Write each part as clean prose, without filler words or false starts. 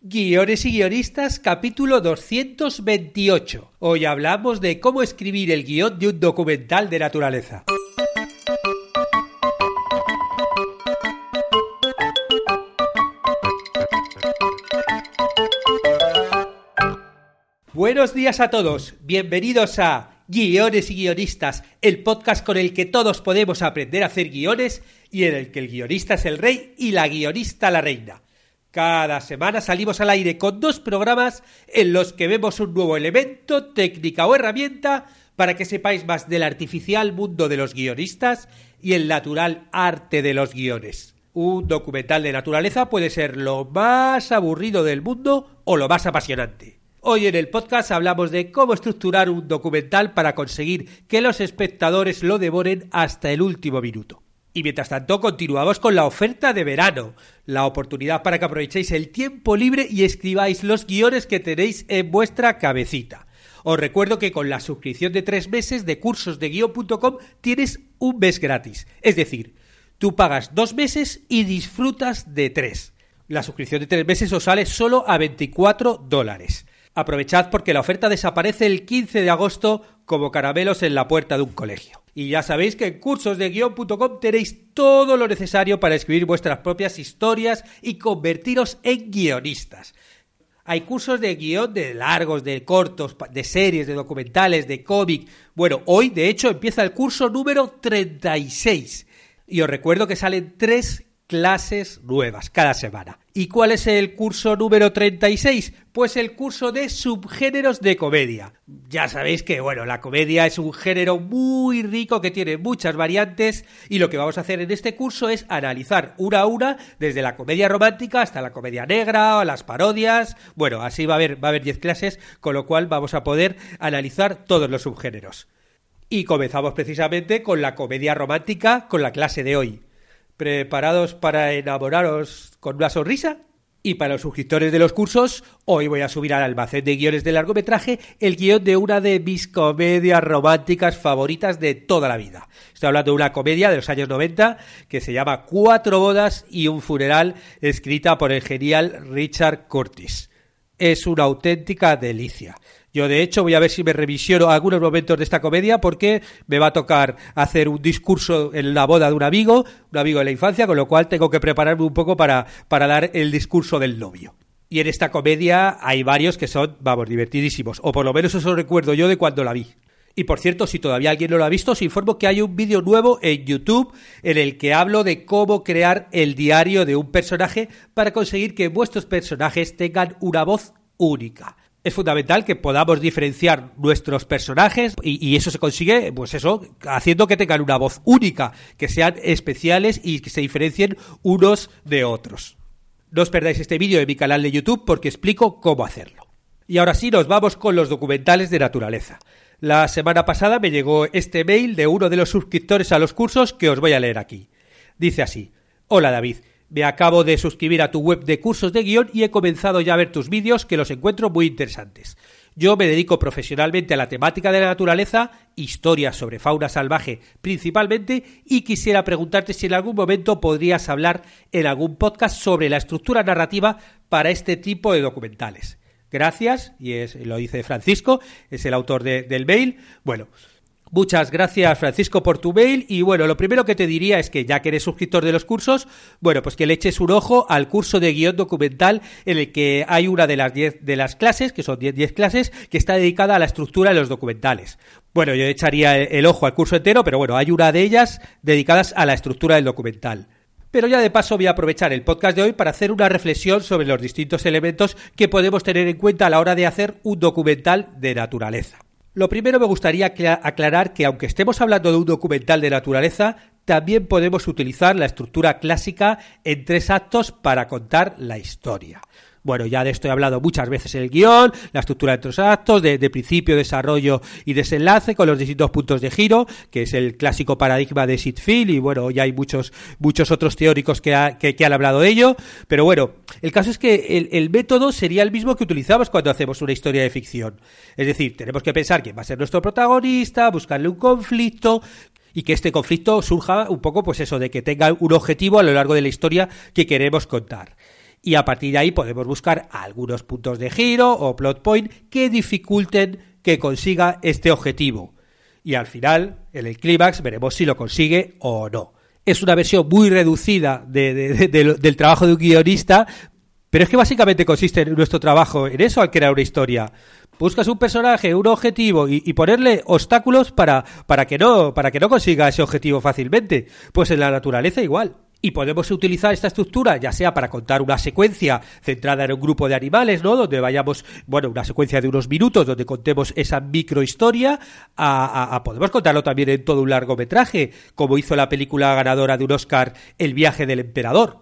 Guiones y guionistas, capítulo 228. Hoy hablamos de cómo escribir el guión de un documental de naturaleza. Buenos días a todos, bienvenidos a Guiones y guionistas, el podcast con el que todos podemos aprender a hacer guiones y en el que el guionista es el rey y la guionista la reina. Cada semana salimos al aire con dos programas en los que vemos un nuevo elemento, técnica o herramienta para que sepáis más del artificial mundo de los guionistas y el natural arte de los guiones. Un documental de naturaleza puede ser lo más aburrido del mundo o lo más apasionante. Hoy en el podcast hablamos de cómo estructurar un documental para conseguir que los espectadores lo devoren hasta el último minuto. Y mientras tanto continuamos con la oferta de verano, la oportunidad para que aprovechéis el tiempo libre y escribáis los guiones que tenéis en vuestra cabecita. Os recuerdo que con la suscripción de 3 meses de cursosdeguion.com tienes 1 mes gratis, es decir, tú pagas 2 meses y disfrutas de 3. La suscripción de 3 meses os sale solo a $24. Aprovechad porque la oferta desaparece el 15 de agosto como caramelos en la puerta de un colegio. Y ya sabéis que en cursosdeguion.com tenéis todo lo necesario para escribir vuestras propias historias y convertiros en guionistas. Hay cursos de guión de largos, de cortos, de series, de documentales, de cómic. Bueno, hoy de hecho empieza el curso número 36. Y os recuerdo que salen 3 clases nuevas cada semana. ¿Y cuál es el curso número 36? Pues el curso de subgéneros de comedia. Ya sabéis que, bueno, la comedia es un género muy rico que tiene muchas variantes y lo que vamos a hacer en este curso es analizar una a una desde la comedia romántica hasta la comedia negra o las parodias. Bueno, así va a haber 10 clases, con lo cual vamos a poder analizar todos los subgéneros. Y comenzamos precisamente con la comedia romántica con la clase de hoy. ¿Preparados para enamoraros con una sonrisa? Y para los suscriptores de los cursos, hoy voy a subir al almacén de guiones de largometraje el guión de una de mis comedias románticas favoritas de toda la vida. Estoy hablando de una comedia de los años 90 que se llama Cuatro bodas y un funeral, escrita por el genial Richard Curtis. Es una auténtica delicia. Yo, de hecho, voy a ver si me revisiono algunos momentos de esta comedia porque me va a tocar hacer un discurso en la boda de un amigo de la infancia, con lo cual tengo que prepararme un poco para dar el discurso del novio. Y en esta comedia hay varios que son, vamos, divertidísimos, o por lo menos eso recuerdo yo de cuando la vi. Y por cierto, si todavía alguien no lo ha visto, os informo que hay un vídeo nuevo en YouTube en el que hablo de cómo crear el diario de un personaje para conseguir que vuestros personajes tengan una voz única. Es fundamental que podamos diferenciar nuestros personajes y eso se consigue, pues eso, haciendo que tengan una voz única, que sean especiales y que se diferencien unos de otros. No os perdáis este vídeo de mi canal de YouTube porque explico cómo hacerlo. Y ahora sí, nos vamos con los documentales de naturaleza. La semana pasada me llegó este mail de uno de los suscriptores a los cursos que os voy a leer aquí. Dice así: Hola David. Me acabo de suscribir a tu web de cursos de guión y he comenzado ya a ver tus vídeos que los encuentro muy interesantes. Yo me dedico profesionalmente a la temática de la naturaleza, historias sobre fauna salvaje principalmente, y quisiera preguntarte si en algún momento podrías hablar en algún podcast sobre la estructura narrativa para este tipo de documentales. Gracias, y lo dice Francisco, es el autor del mail. Bueno, muchas gracias, Francisco, por tu mail. Y bueno, lo primero que te diría es que ya que eres suscriptor de los cursos, bueno, pues que le eches un ojo al curso de guión documental en el que hay una de las 10 de las clases, que son 10 clases, que está dedicada a la estructura de los documentales. Bueno, yo echaría el ojo al curso entero, pero bueno, hay una de ellas dedicadas a la estructura del documental. Pero ya de paso voy a aprovechar el podcast de hoy para hacer una reflexión sobre los distintos elementos que podemos tener en cuenta a la hora de hacer un documental de naturaleza. Lo primero, me gustaría aclarar que aunque estemos hablando de un documental de naturaleza, también podemos utilizar la estructura clásica en 3 actos para contar la historia. Bueno, ya de esto he hablado muchas veces en el guión, la estructura de otros actos, de principio, desarrollo y desenlace con los distintos puntos de giro, que es el clásico paradigma de Syd Field, y bueno, ya hay muchos otros teóricos que han hablado de ello, pero bueno, el caso es que el método sería el mismo que utilizamos cuando hacemos una historia de ficción. Es decir, tenemos que pensar quién va a ser nuestro protagonista, buscarle un conflicto, y que este conflicto surja un poco, pues eso, de que tenga un objetivo a lo largo de la historia que queremos contar. Y a partir de ahí podemos buscar algunos puntos de giro o plot point que dificulten que consiga este objetivo. Y al final, en el clímax, veremos si lo consigue o no. Es una versión muy reducida del trabajo de un guionista, pero es que básicamente consiste en nuestro trabajo en eso al crear una historia. Buscas un personaje, un objetivo y ponerle obstáculos para que no consiga ese objetivo fácilmente. Pues en la naturaleza igual. Y podemos utilizar esta estructura, ya sea para contar una secuencia centrada en un grupo de animales, ¿no? Donde vayamos, bueno, una secuencia de unos minutos donde contemos esa microhistoria, podemos contarlo también en todo un largometraje, como hizo la película ganadora de un Oscar, El viaje del emperador.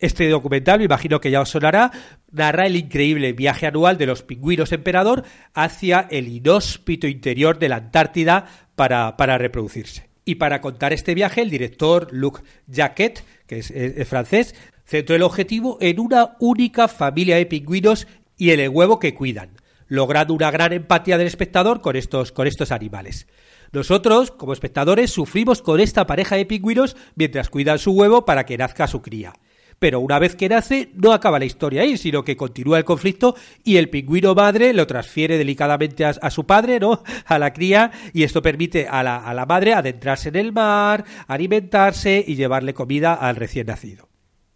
Este documental, me imagino que ya os sonará, narra el increíble viaje anual de los pingüinos emperador hacia el inhóspito interior de la Antártida para reproducirse. Y para contar este viaje, el director Luc Jacquet, que es francés, centró el objetivo en una única familia de pingüinos y en el huevo que cuidan, logrando una gran empatía del espectador con estos animales. Nosotros, como espectadores, sufrimos con esta pareja de pingüinos mientras cuidan su huevo para que nazca su cría. Pero una vez que nace, no acaba la historia ahí, sino que continúa el conflicto y el pingüino madre lo transfiere delicadamente a su padre, ¿no? A la cría, y esto permite a la madre adentrarse en el mar, alimentarse y llevarle comida al recién nacido.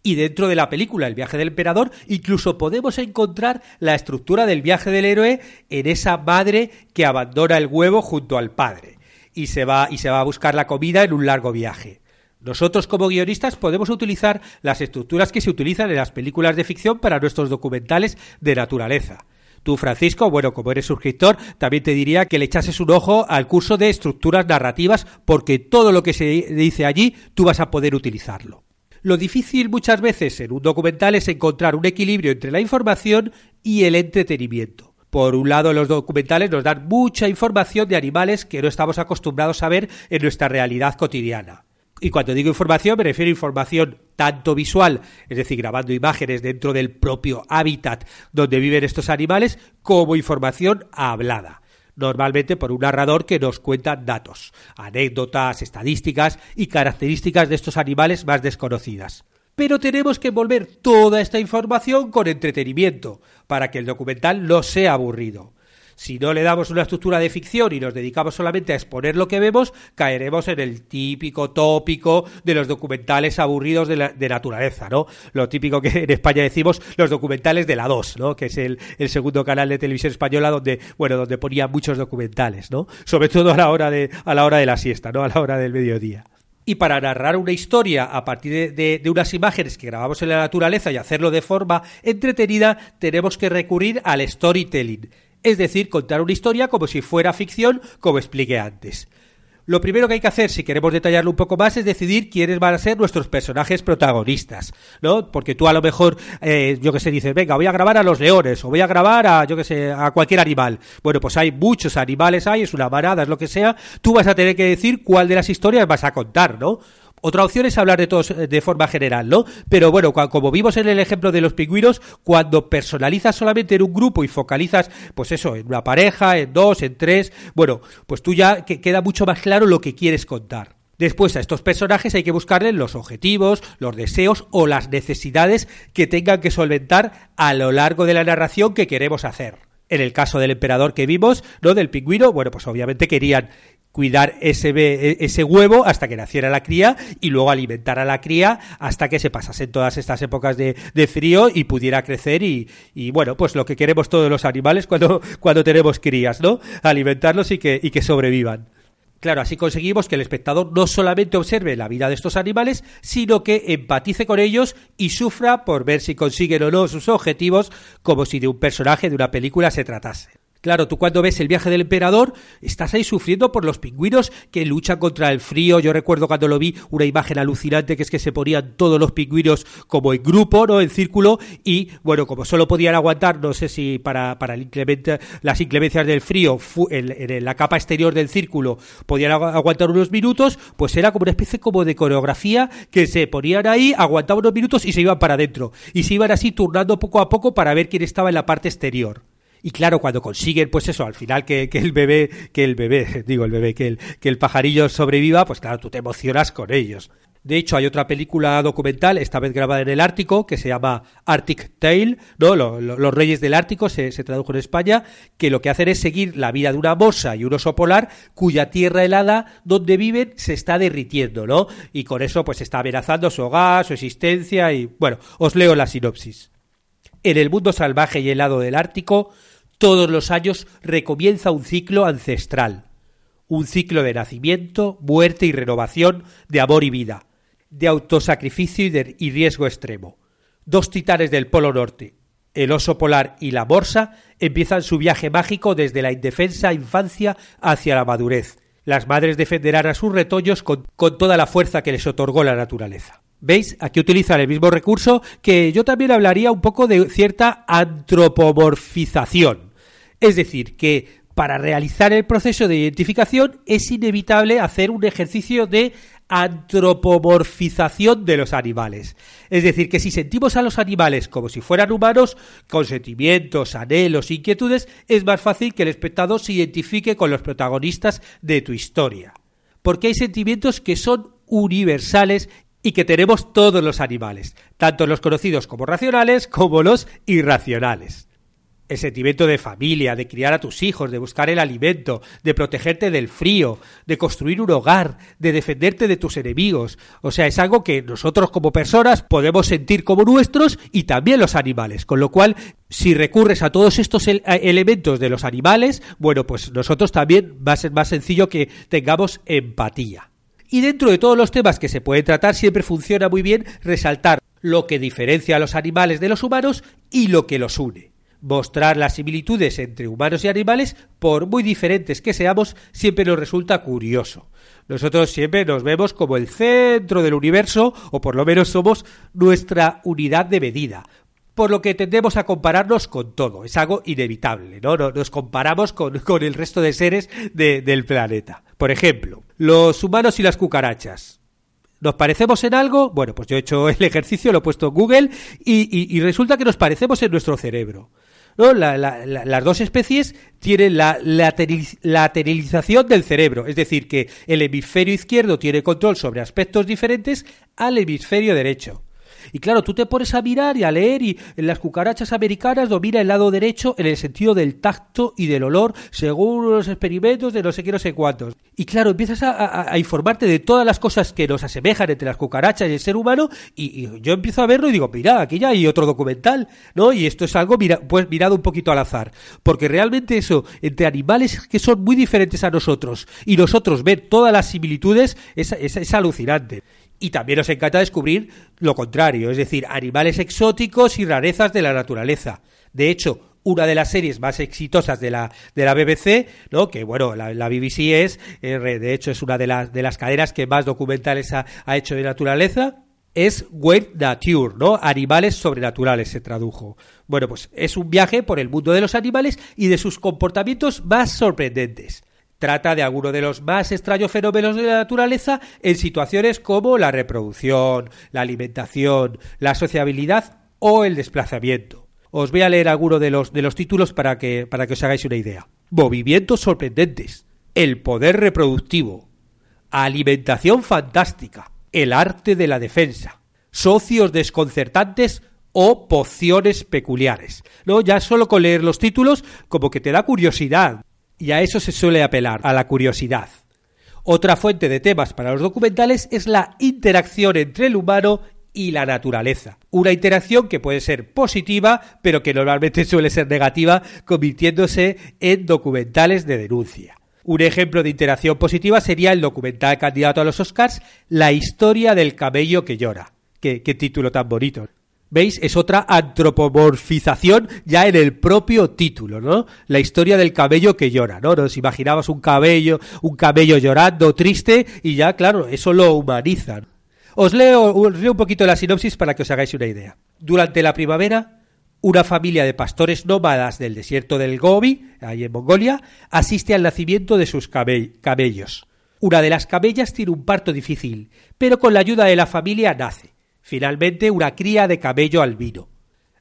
Y dentro de la película El viaje del emperador incluso podemos encontrar la estructura del viaje del héroe en esa madre que abandona el huevo junto al padre y se va a buscar la comida en un largo viaje. Nosotros como guionistas podemos utilizar las estructuras que se utilizan en las películas de ficción para nuestros documentales de naturaleza. Tú, Francisco, bueno, como eres suscriptor, también te diría que le echases un ojo al curso de estructuras narrativas porque todo lo que se dice allí tú vas a poder utilizarlo. Lo difícil muchas veces en un documental es encontrar un equilibrio entre la información y el entretenimiento. Por un lado, los documentales nos dan mucha información de animales que no estamos acostumbrados a ver en nuestra realidad cotidiana. Y cuando digo información, me refiero a información tanto visual, es decir, grabando imágenes dentro del propio hábitat donde viven estos animales, como información hablada, normalmente por un narrador que nos cuenta datos, anécdotas, estadísticas y características de estos animales más desconocidas. Pero tenemos que envolver toda esta información con entretenimiento para que el documental no sea aburrido. Si no le damos una estructura de ficción y nos dedicamos solamente a exponer lo que vemos, caeremos en el típico tópico de los documentales aburridos de naturaleza, ¿no? Lo típico que en España decimos los documentales de la 2, ¿no? Que es el segundo canal de televisión española donde ponía muchos documentales, ¿no? Sobre todo a la hora de la siesta, ¿no? A la hora del mediodía. Y para narrar una historia a partir de unas imágenes que grabamos en la naturaleza y hacerlo de forma entretenida, tenemos que recurrir al storytelling. Es decir, contar una historia como si fuera ficción, como expliqué antes. Lo primero que hay que hacer, si queremos detallarlo un poco más, es decidir quiénes van a ser nuestros personajes protagonistas, ¿no? Porque tú a lo mejor, dices, venga, voy a grabar a los leones o voy a grabar a cualquier animal. Bueno, pues hay muchos animales, es una manada, es lo que sea. Tú vas a tener que decir cuál de las historias vas a contar, ¿no? Otra opción es hablar de todos de forma general, ¿no? Pero bueno, como vimos en el ejemplo de los pingüinos, cuando personalizas solamente en un grupo y focalizas, pues eso, en una pareja, en dos, en tres, bueno, pues tú ya queda mucho más claro lo que quieres contar. Después a estos personajes hay que buscarles los objetivos, los deseos o las necesidades que tengan que solventar a lo largo de la narración que queremos hacer. En el caso del emperador que vimos, ¿no? Del pingüino, bueno, pues obviamente querían cuidar ese huevo hasta que naciera la cría y luego alimentar a la cría hasta que se pasasen todas estas épocas de frío y pudiera crecer y bueno, pues lo que queremos todos los animales cuando tenemos crías, ¿no? Alimentarlos y que sobrevivan. Claro, así conseguimos que el espectador no solamente observe la vida de estos animales, sino que empatice con ellos y sufra por ver si consiguen o no sus objetivos, como si de un personaje de una película se tratase. Claro, tú cuando ves El viaje del emperador estás ahí sufriendo por los pingüinos que luchan contra el frío. Yo recuerdo cuando lo vi una imagen alucinante, que es que se ponían todos los pingüinos como en grupo, ¿no?, en círculo, y bueno, como solo podían aguantar, no sé si para las inclemencias del frío en la capa exterior del círculo podían aguantar unos minutos, pues era como una especie como de coreografía que se ponían ahí, aguantaban unos minutos y se iban para adentro, y se iban así turnando poco a poco para ver quién estaba en la parte exterior. Y claro, cuando consiguen, pues eso, al final que el pajarillo sobreviva, pues claro, tú te emocionas con ellos. De hecho, hay otra película documental, esta vez grabada en el Ártico, que se llama Arctic Tale, ¿no? Los Reyes del Ártico se tradujo en España, que lo que hacen es seguir la vida de una morsa y un oso polar cuya tierra helada donde viven se está derritiendo, ¿no? Y con eso pues está amenazando su hogar, su existencia y, bueno, os leo la sinopsis. En el mundo salvaje y helado del Ártico, todos los años recomienza un ciclo ancestral, un ciclo de nacimiento, muerte y renovación, de amor y vida, de autosacrificio y riesgo extremo. Dos titanes del Polo Norte, el oso polar y la morsa, empiezan su viaje mágico desde la indefensa infancia hacia la madurez. Las madres defenderán a sus retoños con toda la fuerza que les otorgó la naturaleza. ¿Veis? Aquí utilizan el mismo recurso, que yo también hablaría un poco de cierta antropomorfización. Es decir, que para realizar el proceso de identificación es inevitable hacer un ejercicio de antropomorfización de los animales. Es decir, que si sentimos a los animales como si fueran humanos, con sentimientos, anhelos, inquietudes, es más fácil que el espectador se identifique con los protagonistas de tu historia. Porque hay sentimientos que son universales y que tenemos todos los animales, tanto los conocidos como racionales como los irracionales. El sentimiento de familia, de criar a tus hijos, de buscar el alimento, de protegerte del frío, de construir un hogar, de defenderte de tus enemigos. O sea, es algo que nosotros como personas podemos sentir como nuestros, y también los animales. Con lo cual, si recurres a todos estos elementos de los animales, bueno, pues nosotros también va a ser más sencillo que tengamos empatía. Y dentro de todos los temas que se pueden tratar, siempre funciona muy bien resaltar lo que diferencia a los animales de los humanos y lo que los une. Mostrar las similitudes entre humanos y animales, por muy diferentes que seamos, siempre nos resulta curioso. Nosotros siempre nos vemos como el centro del universo, o por lo menos somos nuestra unidad de medida, por lo que tendemos a compararnos con todo. Es algo inevitable, ¿no? Nos comparamos con el resto de seres del planeta. Por ejemplo, los humanos y las cucarachas. ¿Nos parecemos en algo? Bueno, pues yo he hecho el ejercicio, lo he puesto en Google y resulta que nos parecemos en nuestro cerebro, ¿no? Las dos especies tienen lateralización del cerebro, es decir, que el hemisferio izquierdo tiene control sobre aspectos diferentes al hemisferio derecho. Y claro, tú te pones a mirar y a leer, y en las cucarachas americanas domina el lado derecho en el sentido del tacto y del olor, según los experimentos de no sé qué, no sé cuántos. Y claro, empiezas a informarte de todas las cosas que nos asemejan entre las cucarachas y el ser humano, y yo empiezo a verlo y digo, mira, aquí ya hay otro documental, ¿no? Y esto es algo mirado un poquito al azar, porque realmente eso, entre animales que son muy diferentes a nosotros, y nosotros ver todas las similitudes, es alucinante. Y también nos encanta descubrir lo contrario, es decir, animales exóticos y rarezas de la naturaleza. De hecho, una de las series más exitosas de la BBC, ¿no? Que bueno, la BBC es una de las cadenas que más documentales ha hecho de naturaleza, es Weird Nature, ¿no? Animales sobrenaturales se tradujo. Bueno, pues es un viaje por el mundo de los animales y de sus comportamientos más sorprendentes. Trata de alguno de los más extraños fenómenos de la naturaleza en situaciones como la reproducción, la alimentación, la sociabilidad o el desplazamiento. Os voy a leer alguno de los títulos para que os hagáis una idea. Movimientos sorprendentes, el poder reproductivo, alimentación fantástica, el arte de la defensa, socios desconcertantes o pociones peculiares. ¿No? Ya solo con leer los títulos como que te da curiosidad. Y a eso se suele apelar, a la curiosidad. Otra fuente de temas para los documentales es la interacción entre el humano y la naturaleza. Una interacción que puede ser positiva, pero que normalmente suele ser negativa, convirtiéndose en documentales de denuncia. Un ejemplo de interacción positiva sería el documental candidato a los Oscars, La historia del camello que llora. Qué título tan bonito. ¿Veis? Es otra antropomorfización ya en el propio título, ¿no? La historia del camello que llora, ¿no? Nos imaginabas un camello llorando, triste, y ya, claro, eso lo humanizan. Os leo un poquito la sinopsis para que os hagáis una idea. Durante la primavera, una familia de pastores nómadas del desierto del Gobi, ahí en Mongolia, asiste al nacimiento de sus camellos. Una de las camellas tiene un parto difícil, pero con la ayuda de la familia nace, finalmente, una cría de camello albino.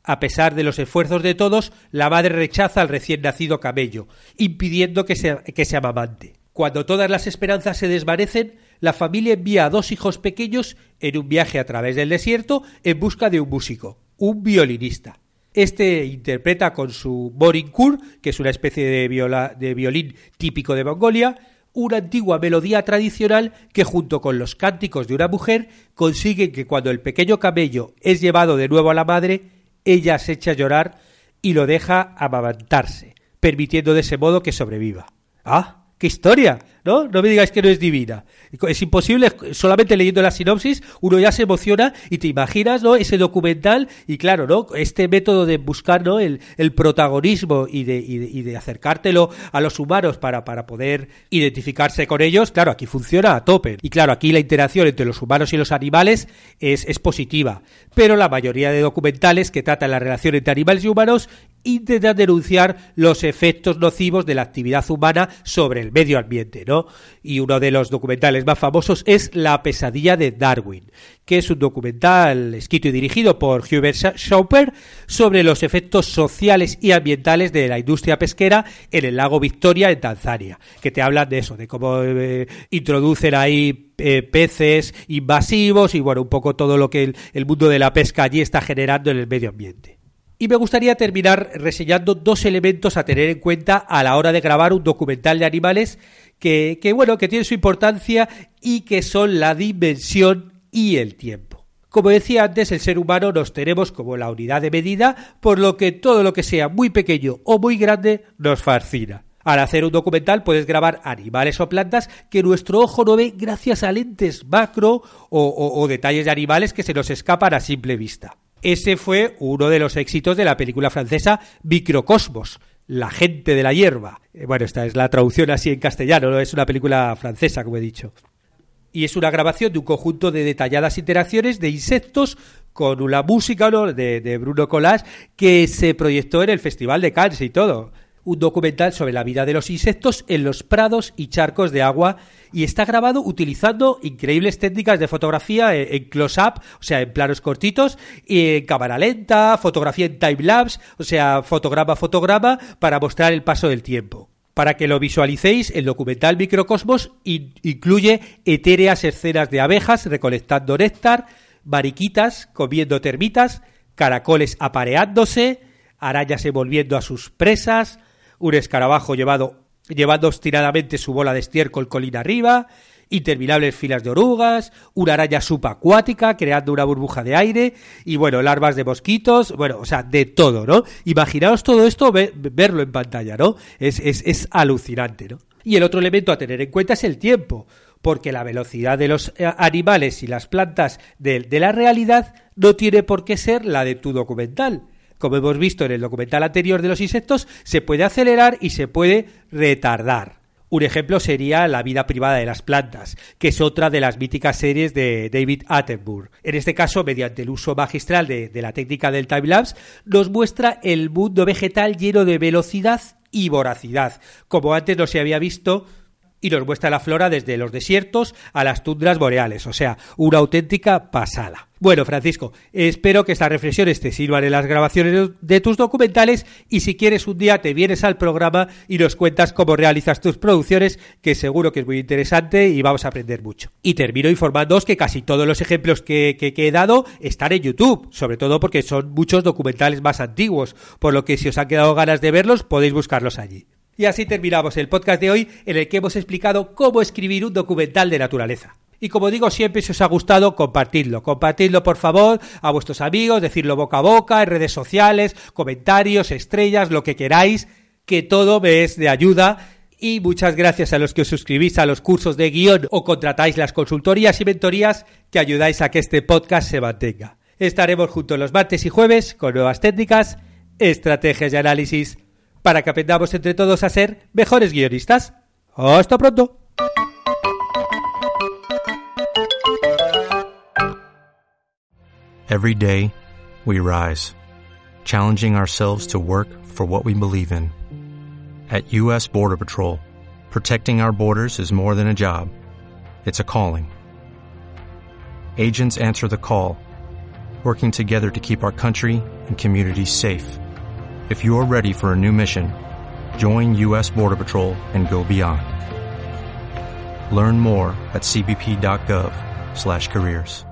A pesar de los esfuerzos de todos, la madre rechaza al recién nacido camello, impidiendo que se amamante. Cuando todas las esperanzas se desvanecen, la familia envía a dos hijos pequeños en un viaje a través del desierto en busca de un músico, un violinista. Este interpreta con su morin khuur, que es una especie de violín típico de Mongolia, una antigua melodía tradicional que, junto con los cánticos de una mujer, consiguen que cuando el pequeño camello es llevado de nuevo a la madre, ella se echa a llorar y lo deja amamantarse, permitiendo de ese modo que sobreviva. ¡Ah! ¡Qué historia! ¿No? No me digáis que no es divina. Es imposible, solamente leyendo la sinopsis uno ya se emociona y te imaginas, ¿no?, ese documental y, claro, ¿no?, este método de buscar, ¿no?, el protagonismo y de acercártelo a los humanos para poder identificarse con ellos. Claro, aquí funciona a tope. Y claro, aquí la interacción entre los humanos y los animales es positiva. Pero la mayoría de documentales que tratan la relación entre animales y humanos intentan denunciar los efectos nocivos de la actividad humana sobre el medio ambiente, ¿no? Y uno de los documentales más famosos es La pesadilla de Darwin, que es un documental escrito y dirigido por Hubert Schauper sobre los efectos sociales y ambientales de la industria pesquera en el lago Victoria, en Tanzania, que te hablan de eso, de cómo introducen ahí peces invasivos y, bueno, un poco todo lo que el mundo de la pesca allí está generando en el medio ambiente. Y me gustaría terminar reseñando dos elementos a tener en cuenta a la hora de grabar un documental de animales que tienen su importancia y que son la dimensión y el tiempo. Como decía antes, el ser humano nos tenemos como la unidad de medida, por lo que todo lo que sea muy pequeño o muy grande nos fascina. Al hacer un documental puedes grabar animales o plantas que nuestro ojo no ve gracias a lentes macro o detalles de animales que se nos escapan a simple vista. Ese fue uno de los éxitos de la película francesa Microcosmos, La gente de la hierba. Bueno, esta es la traducción así en castellano, ¿no? Es una película francesa, como he dicho. Y es una grabación de un conjunto de detalladas interacciones de insectos con una música, ¿no?, de Bruno Colas, que se proyectó en el Festival de Cannes y todo. Un documental sobre la vida de los insectos en los prados y charcos de agua, y está grabado utilizando increíbles técnicas de fotografía en close-up, o sea, en planos cortitos, y en cámara lenta, fotografía en time-lapse, o sea, fotograma a fotograma, para mostrar el paso del tiempo. Para que lo visualicéis, el documental Microcosmos incluye etéreas escenas de abejas recolectando néctar, mariquitas comiendo termitas, caracoles apareándose, arañas envolviendo a sus presas, un escarabajo llevando obstinadamente su bola de estiércol colina arriba, interminables filas de orugas, una araña subacuática creando una burbuja de aire y, bueno, larvas de mosquitos, bueno, o sea, de todo, ¿no? Imaginaos todo esto, verlo en pantalla, ¿no? Es alucinante, ¿no? Y el otro elemento a tener en cuenta es el tiempo, porque la velocidad de los animales y las plantas de la realidad no tiene por qué ser la de tu documental. Como hemos visto en el documental anterior de los insectos, se puede acelerar y se puede retardar. Un ejemplo sería La vida privada de las plantas, que es otra de las míticas series de David Attenborough. En este caso, mediante el uso magistral de la técnica del time-lapse, nos muestra el mundo vegetal lleno de velocidad y voracidad, como antes no se había visto, y nos muestra la flora desde los desiertos a las tundras boreales, o sea, una auténtica pasada. Bueno, Francisco, espero que estas reflexiones te sirvan en las grabaciones de tus documentales, y si quieres un día te vienes al programa y nos cuentas cómo realizas tus producciones, que seguro que es muy interesante y vamos a aprender mucho. Y termino informándoos que casi todos los ejemplos que he dado están en YouTube, sobre todo porque son muchos documentales más antiguos, por lo que si os han quedado ganas de verlos podéis buscarlos allí. Y así terminamos el podcast de hoy, en el que hemos explicado cómo escribir un documental de naturaleza. Y como digo siempre, si os ha gustado, compartidlo por favor a vuestros amigos, decirlo boca a boca, en redes sociales, comentarios, estrellas, lo que queráis, que todo me es de ayuda. Y muchas gracias a los que os suscribís a los cursos de guión o contratáis las consultorías y mentorías que ayudáis a que este podcast se mantenga. Estaremos juntos los martes y jueves con nuevas técnicas, estrategias y análisis para que aprendamos entre todos a ser mejores guionistas. ¡Hasta pronto! Every day, we rise, challenging ourselves to work for what we believe in. At U.S. Border Patrol, protecting our borders is more than a job. It's a calling. Agents answer the call, working together to keep our country and communities safe. If you're ready for a new mission, join U.S. Border Patrol and go beyond. Learn more at cbp.gov/careers.